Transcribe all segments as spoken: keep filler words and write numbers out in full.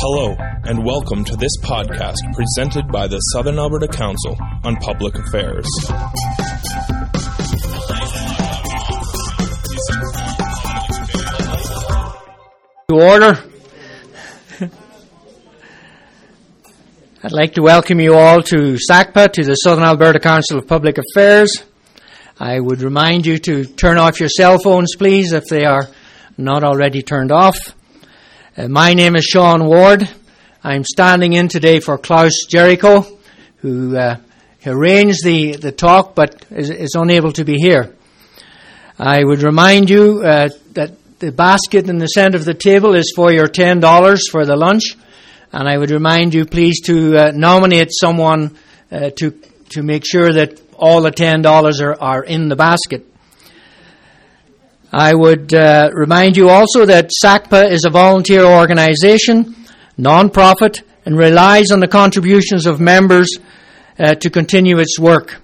Hello, and welcome to this podcast presented by the Southern Alberta Council on Public Affairs. To order, I'd like to welcome you all to SACPA, to the Southern Alberta Council of Public Affairs. I would remind you to turn off your cell phones, please, if they are not already turned off. Uh, my name is Sean Ward. I'm standing in today for Klaus Jericho, who uh, arranged the, the talk but is, is unable to be here. I would remind you uh, that the basket in the center of the table is for your ten dollars for the lunch, and I would remind you please to uh, nominate someone uh, to, to make sure that all the ten dollars are, are in the basket. I would uh, remind you also that SACPA is a volunteer organization, non-profit, and relies on the contributions of members uh, to continue its work.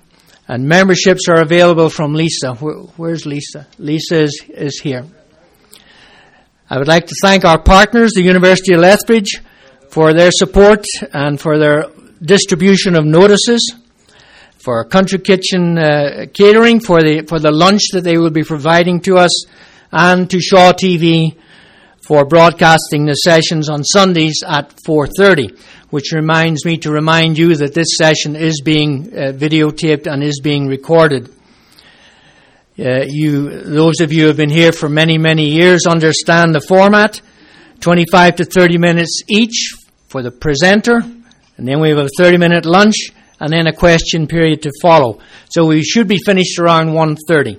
And memberships are available from Lisa. Where, where's Lisa? Lisa is, is here. I would like to thank our partners, the University of Lethbridge, for their support and for their distribution of notices, for Country Kitchen uh, catering, for the for the lunch that they will be providing to us, and to Shaw T V for broadcasting the sessions on Sundays at four thirty, which reminds me to remind you that this session is being uh, videotaped and is being recorded. Uh, you, those of you who have been here for many, many years understand the format, twenty-five to thirty minutes each for the presenter, and then we have a thirty-minute lunch, and then a question period to follow. So we should be finished around one thirty.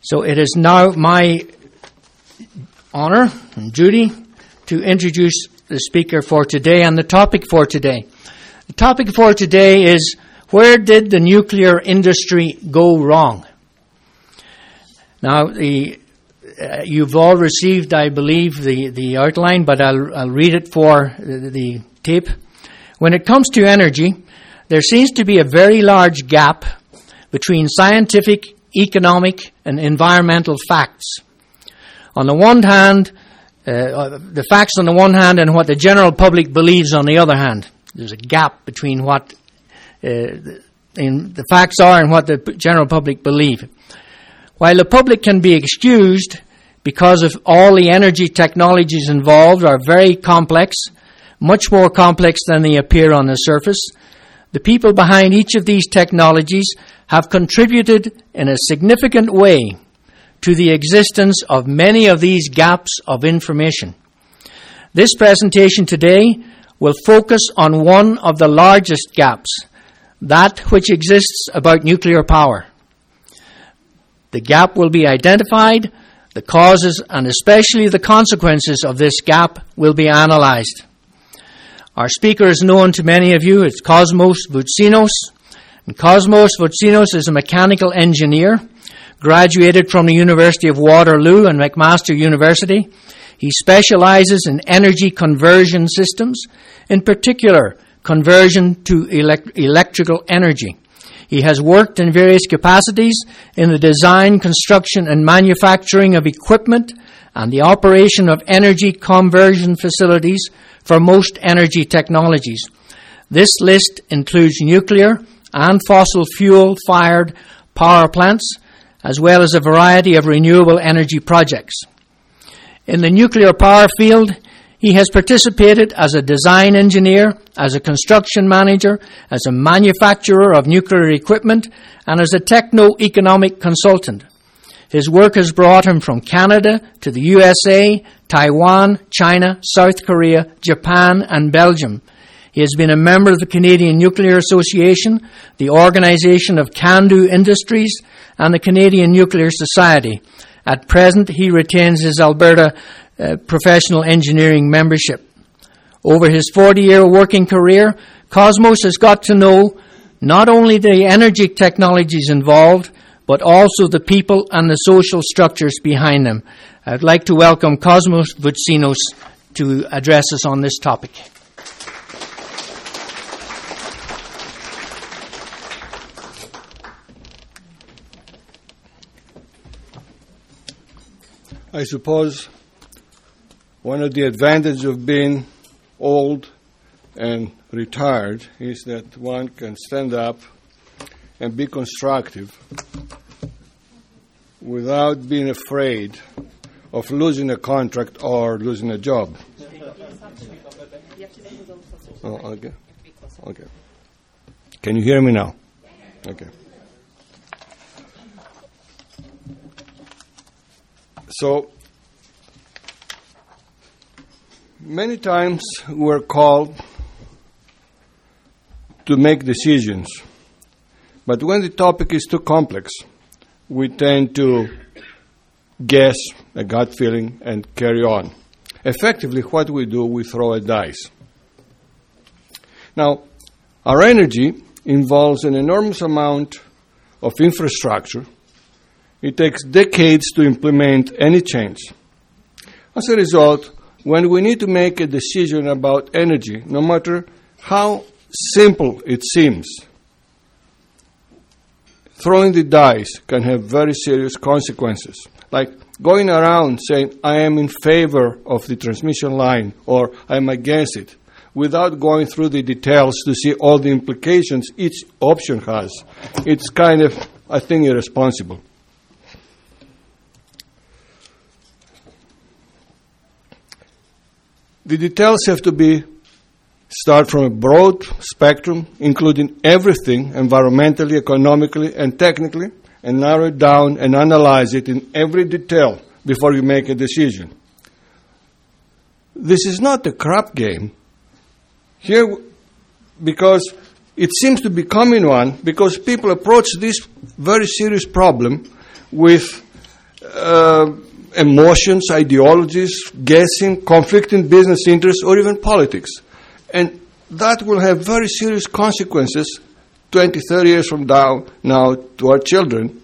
So it is now my honor and duty to introduce the speaker for today and the topic for today. The topic for today is, where did the nuclear industry go wrong? Now, the, uh, you've all received, I believe, the, the outline, but I'll, I'll read it for the, the tape. When it comes to energy, there seems to be a very large gap between scientific, economic, and environmental facts. On the one hand, uh, the facts on the one hand and what the general public believes on the other hand. There's a gap between what uh, in the facts are and what the general public believe. While the public can be excused because of all the energy technologies involved are very complex, much more complex than they appear on the surface, the people behind each of these technologies have contributed in a significant way to the existence of many of these gaps of information. This presentation today will focus on one of the largest gaps, that which exists about nuclear power. The gap will be identified, the causes and especially the consequences of this gap will be analyzed. Our speaker is known to many of you. It's Cosmos Voutsinos. And Cosmos Voutsinos is a mechanical engineer, graduated from the University of Waterloo and McMaster University. He specializes in energy conversion systems, in particular, conversion to elect- electrical energy. He has worked in various capacities in the design, construction, and manufacturing of equipment and the operation of energy conversion facilities for most energy technologies. This list includes nuclear and fossil fuel-fired power plants, as well as a variety of renewable energy projects. In the nuclear power field, he has participated as a design engineer, as a construction manager, as a manufacturer of nuclear equipment, and as a techno-economic consultant. His work has brought him from Canada to the U S A, Taiwan, China, South Korea, Japan, and Belgium. He has been a member of the Canadian Nuclear Association, the Organization of CANDU Industries, and the Canadian Nuclear Society. At present, he retains his Alberta uh, professional engineering membership. Over his forty-year working career, Cosmos has got to know not only the energy technologies involved, but also the people and the social structures behind them. I'd like to welcome Cosmos Voutsinos to address us on this topic. I suppose One of the advantages of being old and retired is that one can stand up and be constructive without being afraid of losing a contract or losing a job. Oh, okay. Okay. Can you hear me now? Okay. So, many times we're called to make decisions, but when the topic is too complex, we tend to guess, a gut feeling, and carry on. Effectively, what we do, we throw a dice. Now, our energy involves an enormous amount of infrastructure. It takes decades to implement any change. As a result, when we need to make a decision about energy, no matter how simple it seems, throwing the dice can have very serious consequences, like going around saying, I am in favor of the transmission line, or I am against it, without going through the details to see all the implications each option has. It's kind of, I think, irresponsible. The details have to be start from a broad spectrum, including everything environmentally, economically, and technically, and narrow it down and analyze it in every detail before you make a decision. This is not a crap game. Here, because it seems to be coming one, because people approach this very serious problem with uh, emotions, ideologies, guessing, conflicting business interests, or even politics. And that will have very serious consequences twenty, thirty years from now, now to our children.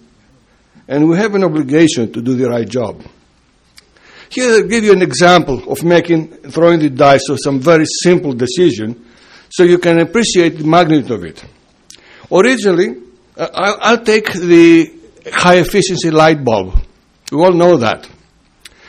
And we have an obligation to do the right job. Here I'll give you an example of making, throwing the dice of some very simple decision so you can appreciate the magnitude of it. Originally, I'll take the high-efficiency light bulb. We all know that.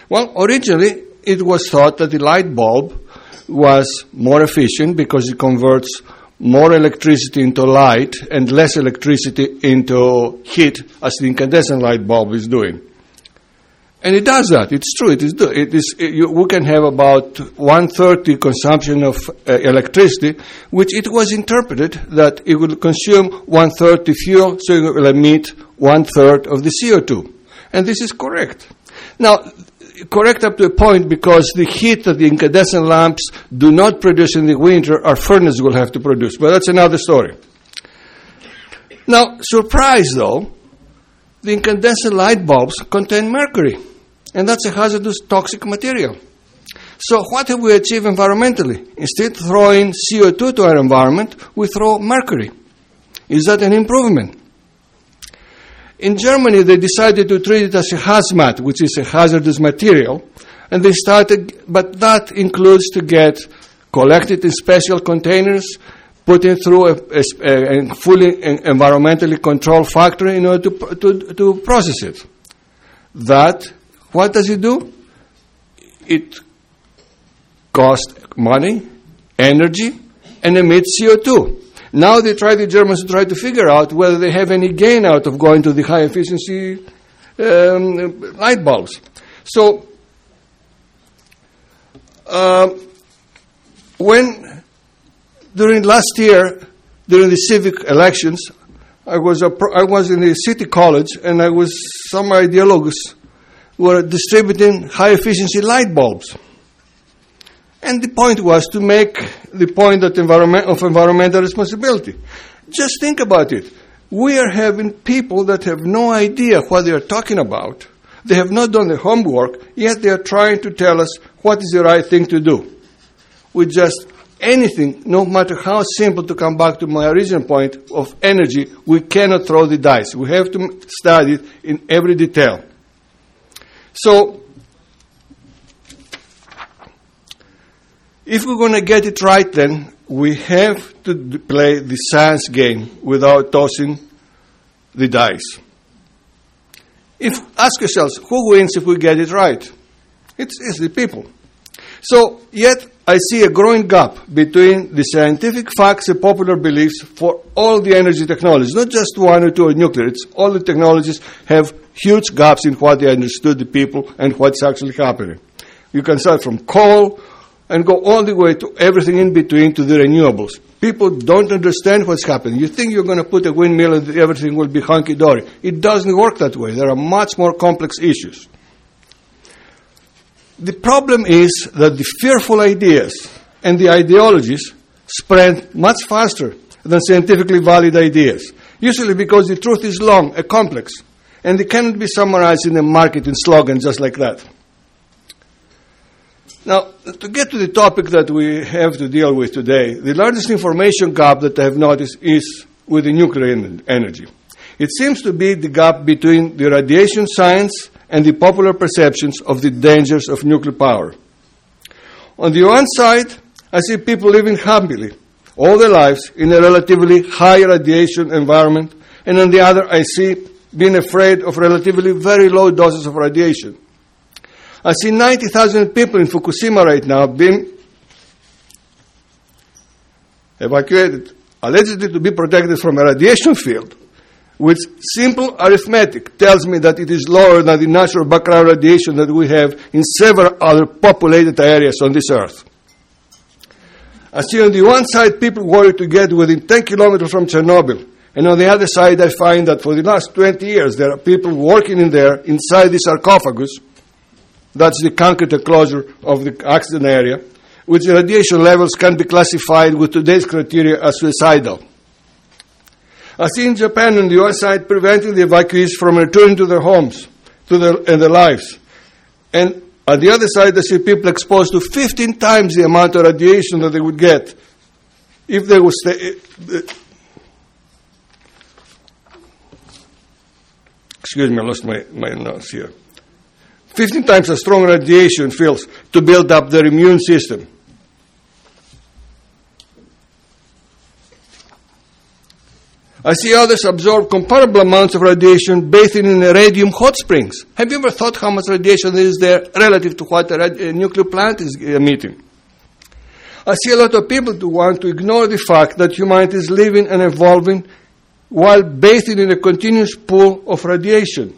Well, originally, it was thought that the light bulb was more efficient because it converts more electricity into light and less electricity into heat, as the incandescent light bulb is doing. And it does that. It's true. It is. Do- it is it, you, we can have about one-third the consumption of uh, electricity, which it was interpreted that it will consume one-third the fuel, so it will emit one-third of the C O two. And this is correct. Now, correct up to a point, because the heat that the incandescent lamps do not produce in the winter, our furnace will have to produce. But that's another story. Now, surprise though, the incandescent light bulbs contain mercury, and that's a hazardous toxic material. So what have we achieved environmentally? Instead of throwing C O two to our environment, we throw mercury. Is that an improvement? In Germany, they decided to treat it as a hazmat, which is a hazardous material, and they started, but that includes to get collected in special containers, put it through a, a, a fully environmentally controlled factory in order to, to, to process it. That, what does it do? It costs money, energy, and emits C O two. Now they try, the Germans try to figure out whether they have any gain out of going to the high-efficiency um, light bulbs. So, uh, when, during last year, during the civic elections, I was a pro- I was in the city college, and I was, some ideologues were distributing high-efficiency light bulbs. And the point was to make the point that environment, of environmental responsibility. Just think about it. We are having people that have no idea what they are talking about. They have not done their homework, yet they are trying to tell us what is the right thing to do. With just anything, no matter how simple, to come back to my original point of energy, we cannot throw the dice. We have to study it in every detail. So, if we're going to get it right, then we have to play the science game without tossing the dice. If ask yourselves, who wins if we get it right? It's, it's the people. So, yet, I see a growing gap between the scientific facts and popular beliefs for all the energy technologies, not just one or two or nuclear. It's all the technologies have huge gaps in what they understood the people and what's actually happening. You can start from coal and go all the way to everything in between to the renewables. People don't understand what's happening. You think you're going to put a windmill and everything will be hunky-dory. It doesn't work that way. There are much more complex issues. The problem is that the fearful ideas and the ideologies spread much faster than scientifically valid ideas, usually because the truth is long and complex, and it cannot be summarized in a marketing slogan just like that. Now, to get to the topic that we have to deal with today, the largest information gap that I have noticed is with the nuclear energy. It seems to be the gap between the radiation science and the popular perceptions of the dangers of nuclear power. On the one side, I see people living happily all their lives in a relatively high radiation environment, and on the other, I see being afraid of relatively very low doses of radiation. I see ninety thousand people in Fukushima right now being evacuated, allegedly to be protected from a radiation field, which simple arithmetic tells me that it is lower than the natural background radiation that we have in several other populated areas on this earth. I see on the one side people worried to get within ten kilometers from Chernobyl, and on the other side I find that for the last twenty years there are people working in there inside the sarcophagus. That's the concrete enclosure of the accident area, which radiation levels can be classified with today's criteria as suicidal. I see in Japan, on the one side, preventing the evacuees from returning to their homes to their, and their lives. And on the other side, I see people exposed to fifteen times the amount of radiation that they would get if they would stay. Excuse me, I lost my, my notes here. fifteen times the strong radiation fields to build up their immune system. I see others absorb comparable amounts of radiation bathing in radium hot springs. Have you ever thought how much radiation is there relative to what a, rad- a nuclear plant is emitting? I see a lot of people who want to ignore the fact that humanity is living and evolving while bathing in a continuous pool of radiation.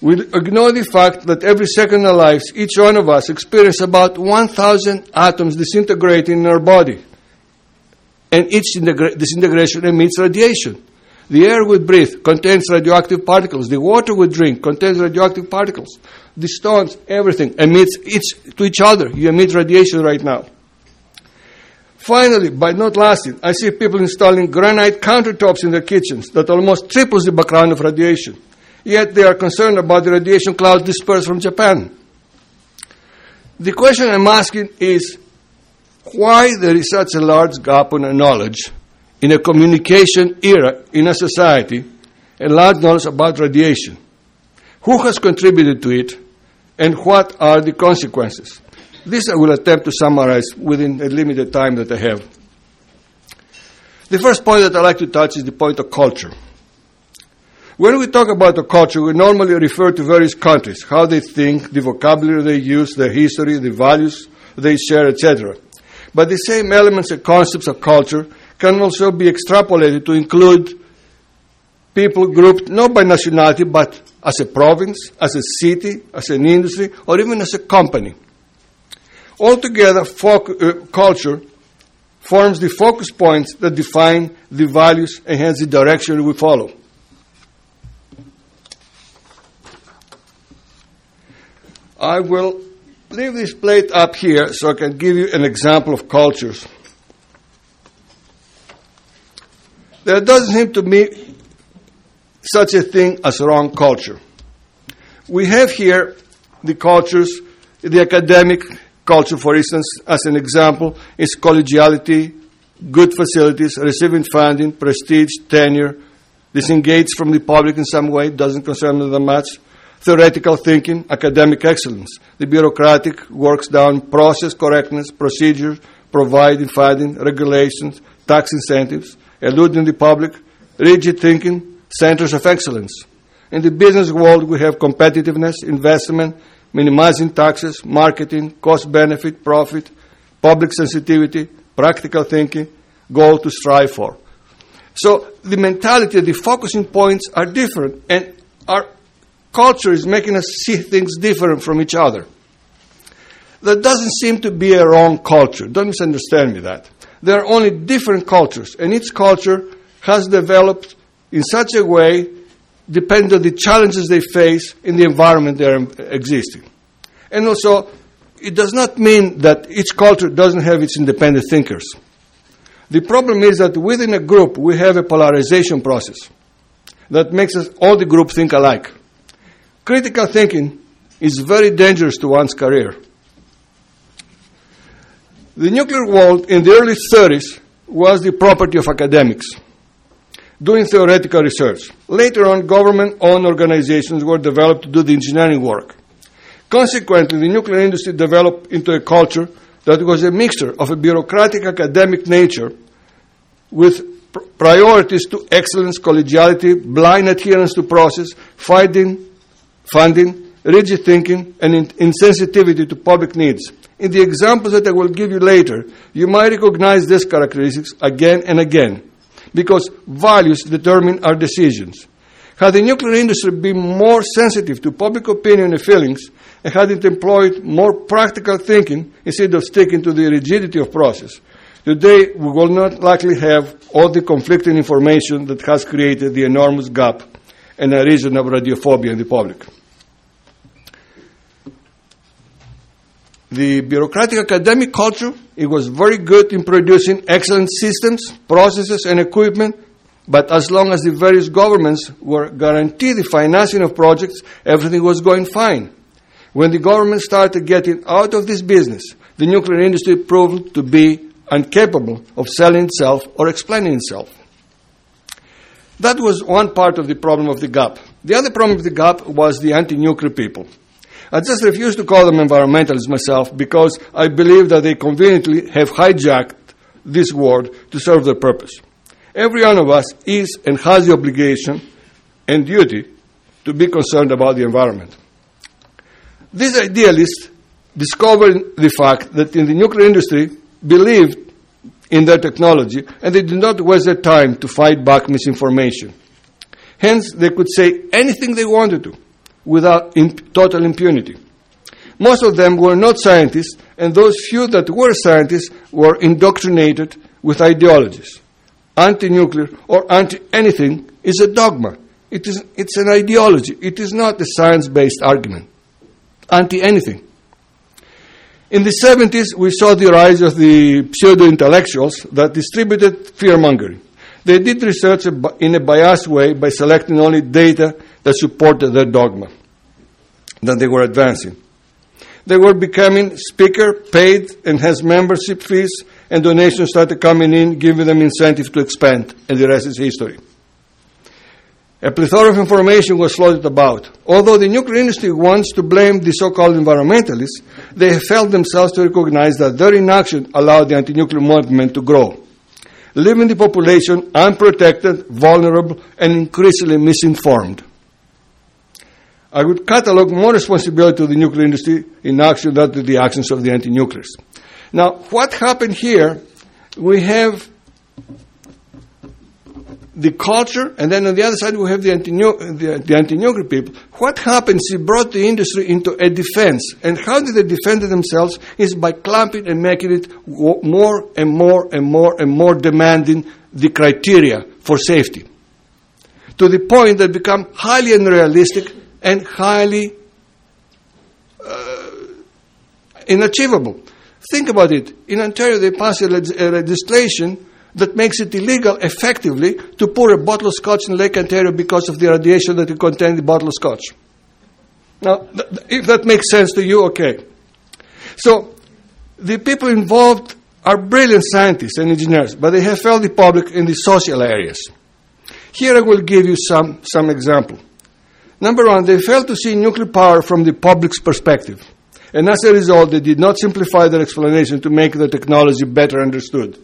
We ignore the fact that every second of our lives, each one of us experiences about one thousand atoms disintegrating in our body. And each integra- disintegration emits radiation. The air we breathe contains radioactive particles. The water we drink contains radioactive particles. The stones, everything, emits each to each other. You emit radiation right now. Finally, by not lasting, I see people installing granite countertops in their kitchens that almost triples the background of radiation. Yet they are concerned about the radiation cloud dispersed from Japan. The question I'm asking is why there is such a large gap in knowledge in a communication era in a society, a large knowledge about radiation. Who has contributed to it, and what are the consequences? This I will attempt to summarize within a limited time that I have. The first point that I'd like to touch is the point of culture. When we talk about a culture, we normally refer to various countries, how they think, the vocabulary they use, their history, the values they share, et cetera. But the same elements and concepts of culture can also be extrapolated to include people grouped not by nationality, but as a province, as a city, as an industry, or even as a company. Altogether, folk, uh, culture forms the focus points that define the values and hence the direction we follow. I will leave this plate up here so I can give you an example of cultures. There doesn't seem to me such a thing as wrong culture. We have here the cultures, the academic culture, for instance, as an example, is collegiality, good facilities, receiving funding, prestige, tenure, disengaged from the public in some way, doesn't concern them much. Theoretical thinking, academic excellence. The bureaucratic works down process correctness, procedures, providing funding, regulations, tax incentives, eluding the public, rigid thinking, centers of excellence. In the business world, we have competitiveness, investment, minimizing taxes, marketing, cost-benefit, profit, public sensitivity, practical thinking, goal to strive for. So the mentality, the focusing points are different, and our culture is making us see things different from each other. That doesn't seem to be a wrong culture. Don't misunderstand me that. There are only different cultures, and each culture has developed in such a way depending on the challenges they face in the environment they are existing. And also, it does not mean that each culture doesn't have its independent thinkers. The problem is that within a group, we have a polarization process that makes us all the group think alike. Critical thinking is very dangerous to one's career. The nuclear world in the early thirties was the property of academics doing theoretical research. Later on, government-owned organizations were developed to do the engineering work. Consequently, the nuclear industry developed into a culture that was a mixture of a bureaucratic academic nature with pr- priorities to excellence, collegiality, blind adherence to process, fighting, funding, rigid thinking, and in- insensitivity to public needs. In the examples that I will give you later, you might recognize these characteristics again and again, because values determine our decisions. Had the nuclear industry been more sensitive to public opinion and feelings, and had it employed more practical thinking instead of sticking to the rigidity of process, today we will not likely have all the conflicting information that has created the enormous gap and a region of radiophobia in the public. The bureaucratic academic culture, it was very good in producing excellent systems, processes, and equipment, but as long as the various governments were guaranteed the financing of projects, everything was going fine. When the government started getting out of this business, the nuclear industry proved to be incapable of selling itself or explaining itself. That was one part of the problem of the gap. The other problem of the gap was the anti-nuclear people. I just refuse to call them environmentalists myself because I believe that they conveniently have hijacked this word to serve their purpose. Every one of us is and has the obligation and duty to be concerned about the environment. These idealists discovered the fact that in the nuclear industry believed in their technology and they did not waste their time to fight back misinformation. Hence, they could say anything they wanted to without imp- total impunity. Most of them were not scientists, and those few that were scientists were indoctrinated with ideologies. Anti-nuclear or anti-anything is a dogma. It is, it's an ideology. It is not a science-based argument. Anti-anything. In the seventies, we saw the rise of the pseudo-intellectuals that distributed fear-mongering. They did research in a biased way by selecting only data that supported their dogma that they were advancing. They were becoming speaker, paid, and has membership fees, and donations started coming in, giving them incentive to expand, and the rest is history. A plethora of information was floated about. Although the nuclear industry wants to blame the so-called environmentalists, they have failed themselves to recognize that their inaction allowed the anti-nuclear movement to grow, leaving the population unprotected, vulnerable, and increasingly misinformed. I would catalog more responsibility to the nuclear industry in action than to the actions of the anti-nuclears. Now, what happened here, we have the culture, and then on the other side we have the, anti-nu- the, the anti-nuclear people. What happened is it brought the industry into a defense. And how did they defend themselves is by clamping and making it w- more and more and more and more demanding the criteria for safety, to the point that become highly unrealistic and highly uh, inachievable. Think about it. In Ontario, they passed a, leg- a legislation that makes it illegal, effectively, to pour a bottle of scotch in Lake Ontario because of the radiation that it contained the bottle of scotch. Now, th- if that makes sense to you, okay. So, the people involved are brilliant scientists and engineers, but they have failed the public in the social areas. Here I will give you some, some example. Number one, they failed to see nuclear power from the public's perspective. And as a result, they did not simplify their explanation to make the technology better understood.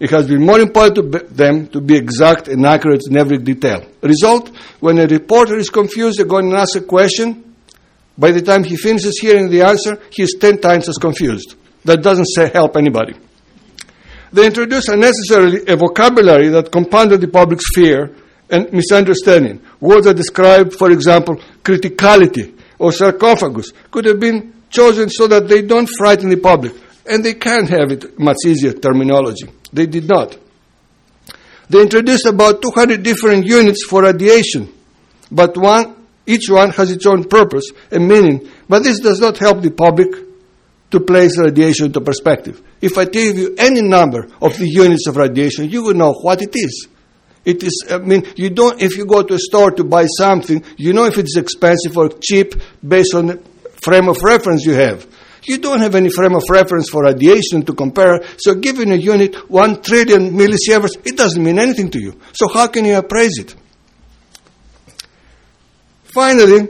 It has been more important to them to be exact and accurate in every detail. Result, when a reporter is confused, they're going to ask a question, By the time he finishes hearing the answer, he's ten times as confused. That doesn't say help anybody. They introduced unnecessarily a vocabulary that compounded the public's fear and misunderstanding. Words that describe, for example, criticality or sarcophagus could have been chosen so that they don't frighten the public. And they can have it much easier terminology. They did not. They introduced about two hundred different units for radiation, but one, each one has its own purpose and meaning. But this does not help the public to place radiation into perspective. If I gave you any number of the units of radiation, you would know what it is. It is, I mean, you don't, if you go to a store to buy something, you know if it's expensive or cheap based on the frame of reference you have. You don't have any frame of reference for radiation to compare, so giving a unit one trillion millisieverts, it doesn't mean anything to you. So how can you appraise it? Finally,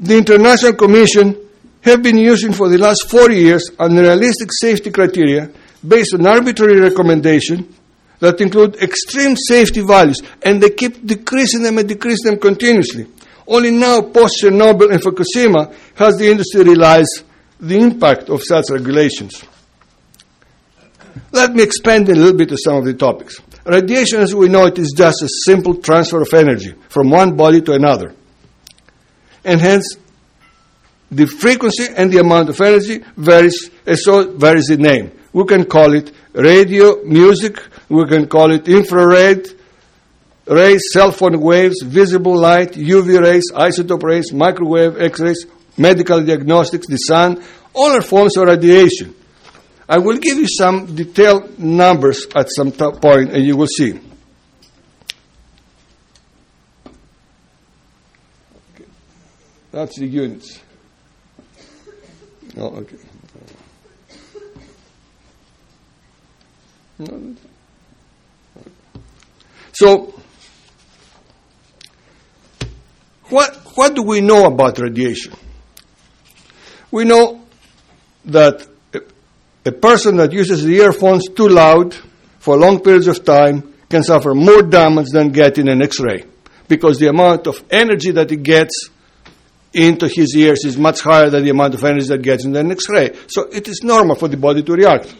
the International Commission have been using for the last forty years unrealistic safety criteria based on arbitrary recommendation that include extreme safety values, and they keep decreasing them and decreasing them continuously. Only now, post-Chernobyl and Fukushima, has the industry realized the impact of such regulations. Let me expand a little bit to some of the topics. Radiation, as we know it, is just a simple transfer of energy from one body to another. And hence, the frequency and the amount of energy varies, and so varies the name. We can call it radio, music, we can call it infrared rays, cell phone waves, visible light, U V rays, isotope rays, microwave, X-rays, medical diagnostics, the sun, all are forms of radiation. I will give you some detailed numbers at some point, and you will see. That's the units. Oh, okay. So, what what do we know about radiation? We know that a, a person that uses the earphones too loud for long periods of time can suffer more damage than getting an X-ray, because the amount of energy that he gets into his ears is much higher than the amount of energy that gets into an X-ray. So it is normal for the body to react.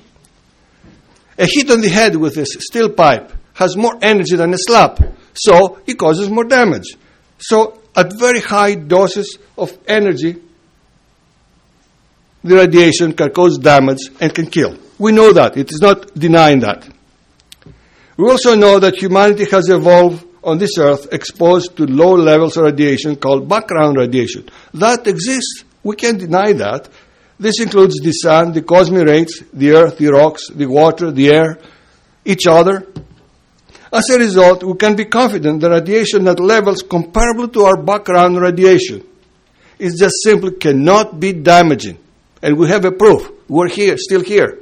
A hit on the head with a steel pipe has more energy than a slap, so it causes more damage. So at very high doses of energy, the radiation can cause damage and can kill. We know that. It is not denying that. We also know that humanity has evolved on this earth exposed to low levels of radiation called background radiation. That exists. We can't deny that. This includes the sun, the cosmic rays, the earth, the rocks, the water, the air, each other. As a result, we can be confident that radiation at levels comparable to our background radiation is just simply cannot be damaging. And we have a proof. We're here, still here.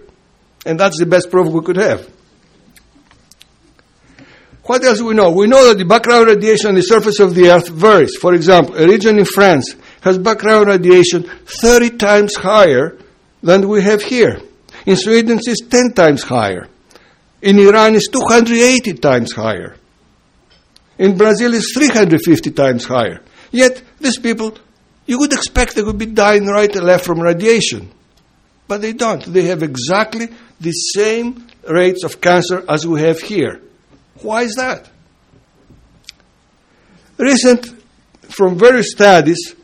And that's the best proof we could have. What else do we know? We know that the background radiation on the surface of the Earth varies. For example, a region in France has background radiation thirty times higher than we have here. In Sweden, it's ten times higher. In Iran, it's two hundred eighty times higher. In Brazil, it's three hundred fifty times higher. Yet, these people, you would expect they would be dying right and left from radiation. But they don't. They have exactly the same rates of cancer as we have here. Why is that? Recent, from various studies,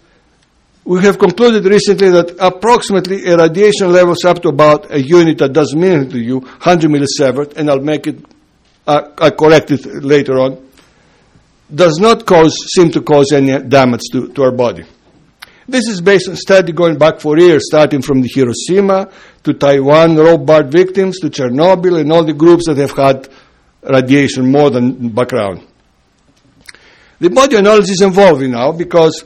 we have concluded recently that approximately a radiation levels up to about a unit that doesn't mean anything to you, one hundred millisievert, and I'll make it, uh, I correct it later on, does not cause, seem to cause any damage to, to our body. This is based on study going back for years, starting from the Hiroshima to Taiwan Robart victims to Chernobyl and all the groups that have had radiation more than background. The body analysis is involved now because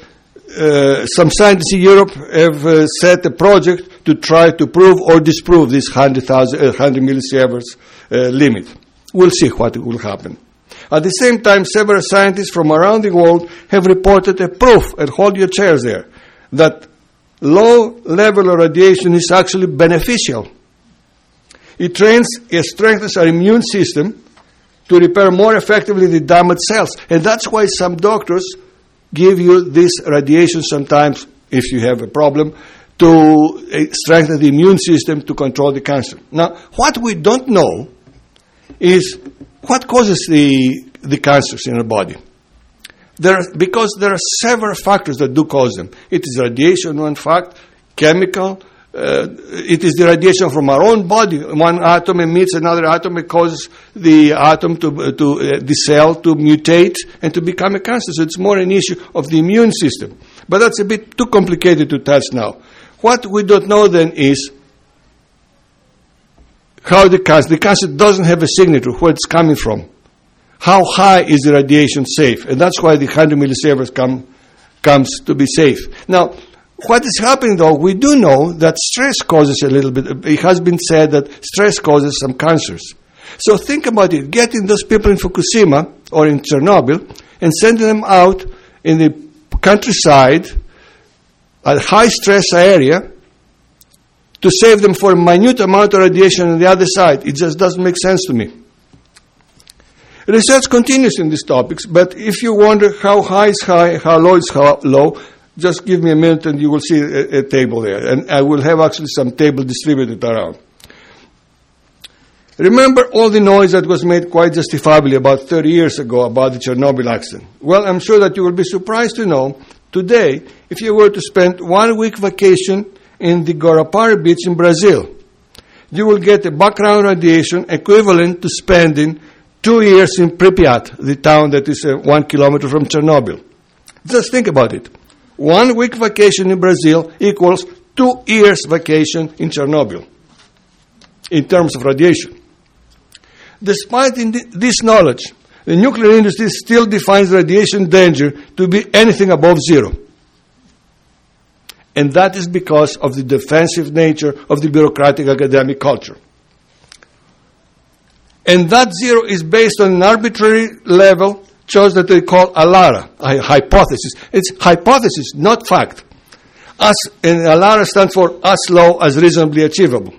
uh, some scientists in Europe have uh, set a project to try to prove or disprove this one hundred millisieverts uh, limit. We'll see what will happen. At the same time, several scientists from around the world have reported a proof, and hold your chairs there, that low level of radiation is actually beneficial. It trains and strengthens our immune system to repair more effectively the damaged cells. And that's why some doctors give you this radiation sometimes if you have a problem, to strengthen the immune system to control the cancer. Now, what we don't know is what causes the, the cancers in our body. There, because there are several factors that do cause them. It is radiation, one fact, chemical. Uh, it is the radiation from our own body. One atom emits another atom. It causes the atom to, to uh, the cell to mutate and to become a cancer. So it's more an issue of the immune system. But that's a bit too complicated to touch now. What we don't know then is how the cancer, the cancer doesn't have a signature, where it's coming from. How high is the radiation safe? And that's why the one hundred millisieverts come, comes to be safe. Now, what is happening though, we do know that stress causes a little bit, it has been said that stress causes some cancers. So think about it, getting those people in Fukushima or in Chernobyl and sending them out in the countryside, a high stress area, to save them for a minute amount of radiation on the other side. It just doesn't make sense to me. Research continues in these topics, but if you wonder how high is high, how low is how low, just give me a minute and you will see a, a table there. And I will have actually some table distributed around. Remember all the noise that was made quite justifiably about thirty years ago about the Chernobyl accident. Well, I'm sure that you will be surprised to know today, if you were to spend one week vacation in the Guarapari Beach in Brazil, you will get a background radiation equivalent to spending two years in Pripyat, the town that is uh, one kilometer from Chernobyl. Just think about it. One week vacation in Brazil equals two years vacation in Chernobyl in terms of radiation. Despite this knowledge, the nuclear industry still defines radiation danger to be anything above zero. And that is because of the defensive nature of the bureaucratic academic culture. And that zero is based on an arbitrary level chose that they call ALARA, a hypothesis. It's hypothesis, not fact. As, and ALARA stands for as low as reasonably achievable.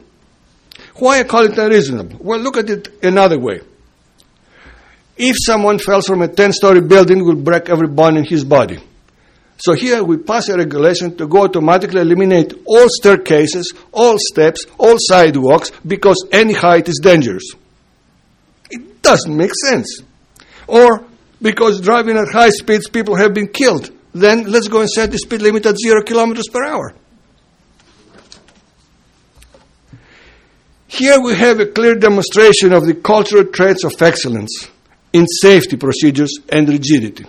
Why I call it unreasonable? Well, look at it another way. If someone falls from a ten-story building, it will break every bone in his body. So here we pass a regulation to go automatically eliminate all staircases, all steps, all sidewalks, because any height is dangerous. It doesn't make sense. Or because driving at high speeds, people have been killed. Then let's go and set the speed limit at zero kilometers per hour. Here we have a clear demonstration of the cultural traits of excellence in safety procedures and rigidity.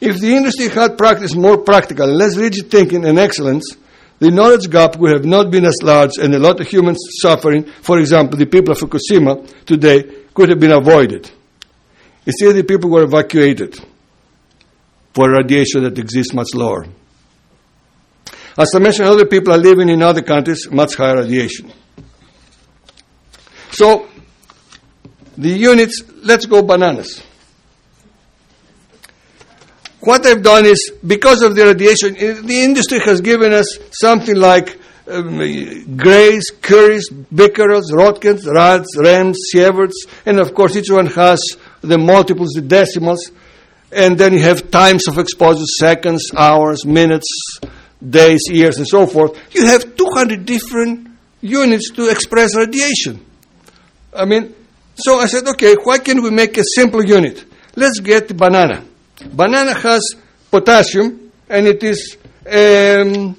If the industry had practiced more practical, less rigid thinking and excellence, the knowledge gap would have not been as large and a lot of humans suffering, for example, the people of Fukushima today, could have been avoided. Instead, the people were evacuated for radiation that exists much lower. As I mentioned, other people are living in other countries, much higher radiation. So, the units, let's go bananas. What I've done is, because of the radiation, the industry has given us something like um, Grays, Curies, Becquerels, Roentgens, Rads, Rams, Sieverts, and of course each one has the multiples, the decimals, and then you have times of exposure, seconds, hours, minutes, days, years, and so forth. You have two hundred different units to express radiation. I mean, so I said, okay, why can't we make a simple unit? Let's get the banana. Banana has potassium, and it is um,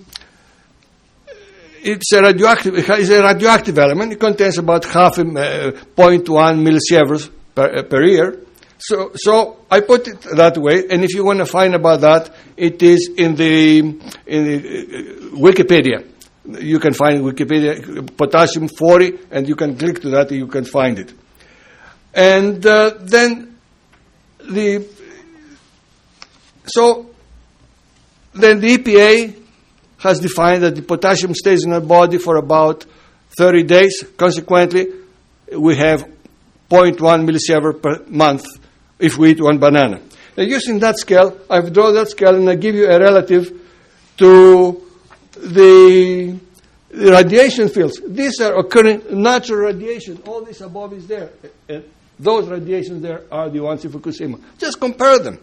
it's a radioactive. It is a radioactive element. It contains about half a uh, zero point one millisieverts per, uh, per year. So, so I put it that way. And if you want to find about that, it is in the in the, uh, Wikipedia. You can find Wikipedia potassium forty, and you can click to that. And you can find it. And uh, then the So, then the E P A has defined that the potassium stays in our body for about thirty days. Consequently, we have zero point one millisievert per month if we eat one banana. Now, using that scale, I've drawn that scale and I give you a relative to the, the radiation fields. These are occurring natural radiation. All this above is there. And those radiations there are the ones in Fukushima. Just compare them.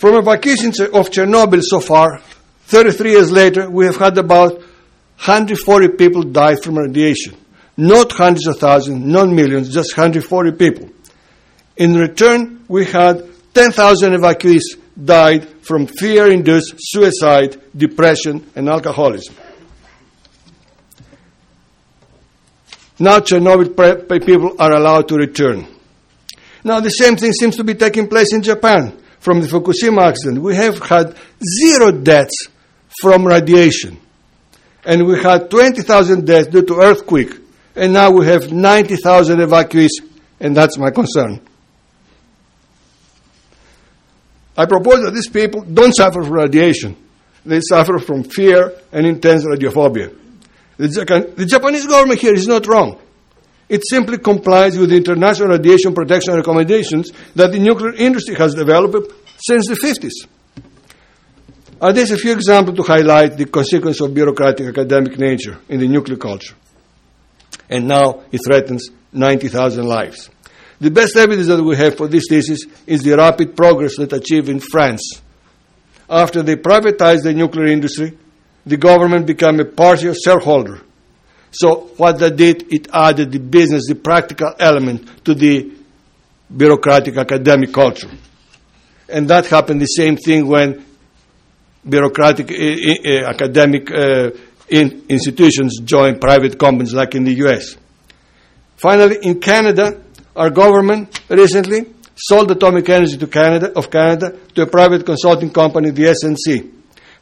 From evacuations of Chernobyl so far, thirty-three years later, we have had about one hundred forty people die from radiation. Not hundreds of thousands, not millions, just one hundred forty people. In return, we had ten thousand evacuees died from fear-induced suicide, depression, and alcoholism. Now Chernobyl people are allowed to return. Now the same thing seems to be taking place in Japan. From the Fukushima accident, we have had zero deaths from radiation. And we had twenty thousand deaths due to earthquake. And now we have ninety thousand evacuees, and that's my concern. I propose that these people don't suffer from radiation. They suffer from fear and intense radiophobia. The, Japan- the Japanese government here is not wrong. It simply complies with the international radiation protection recommendations that the nuclear industry has developed since the fifties. Are these a few examples to highlight the consequence of bureaucratic academic nature in the nuclear culture? And now it threatens ninety thousand lives. The best evidence that we have for this thesis is the rapid progress that achieved in France. After they privatized the nuclear industry, the government became a partial shareholder. So what that did, it added the business, the practical element to the bureaucratic academic culture. And that happened the same thing when bureaucratic uh, uh, academic uh, in institutions joined private companies like in the U S. Finally, in Canada, our government recently sold Atomic Energy to Canada, of Canada to a private consulting company, the S N C.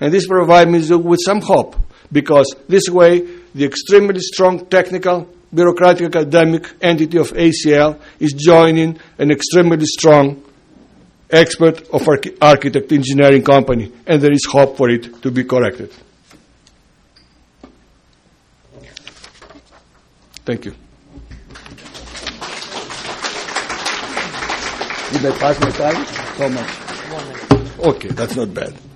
And this provides me with some hope, because this way the extremely strong technical, bureaucratic, academic entity of A C L is joining an extremely strong expert of arch- architect engineering company, and there is hope for it to be corrected. Thank you. Did I pass my time? So much. Okay, that's not bad.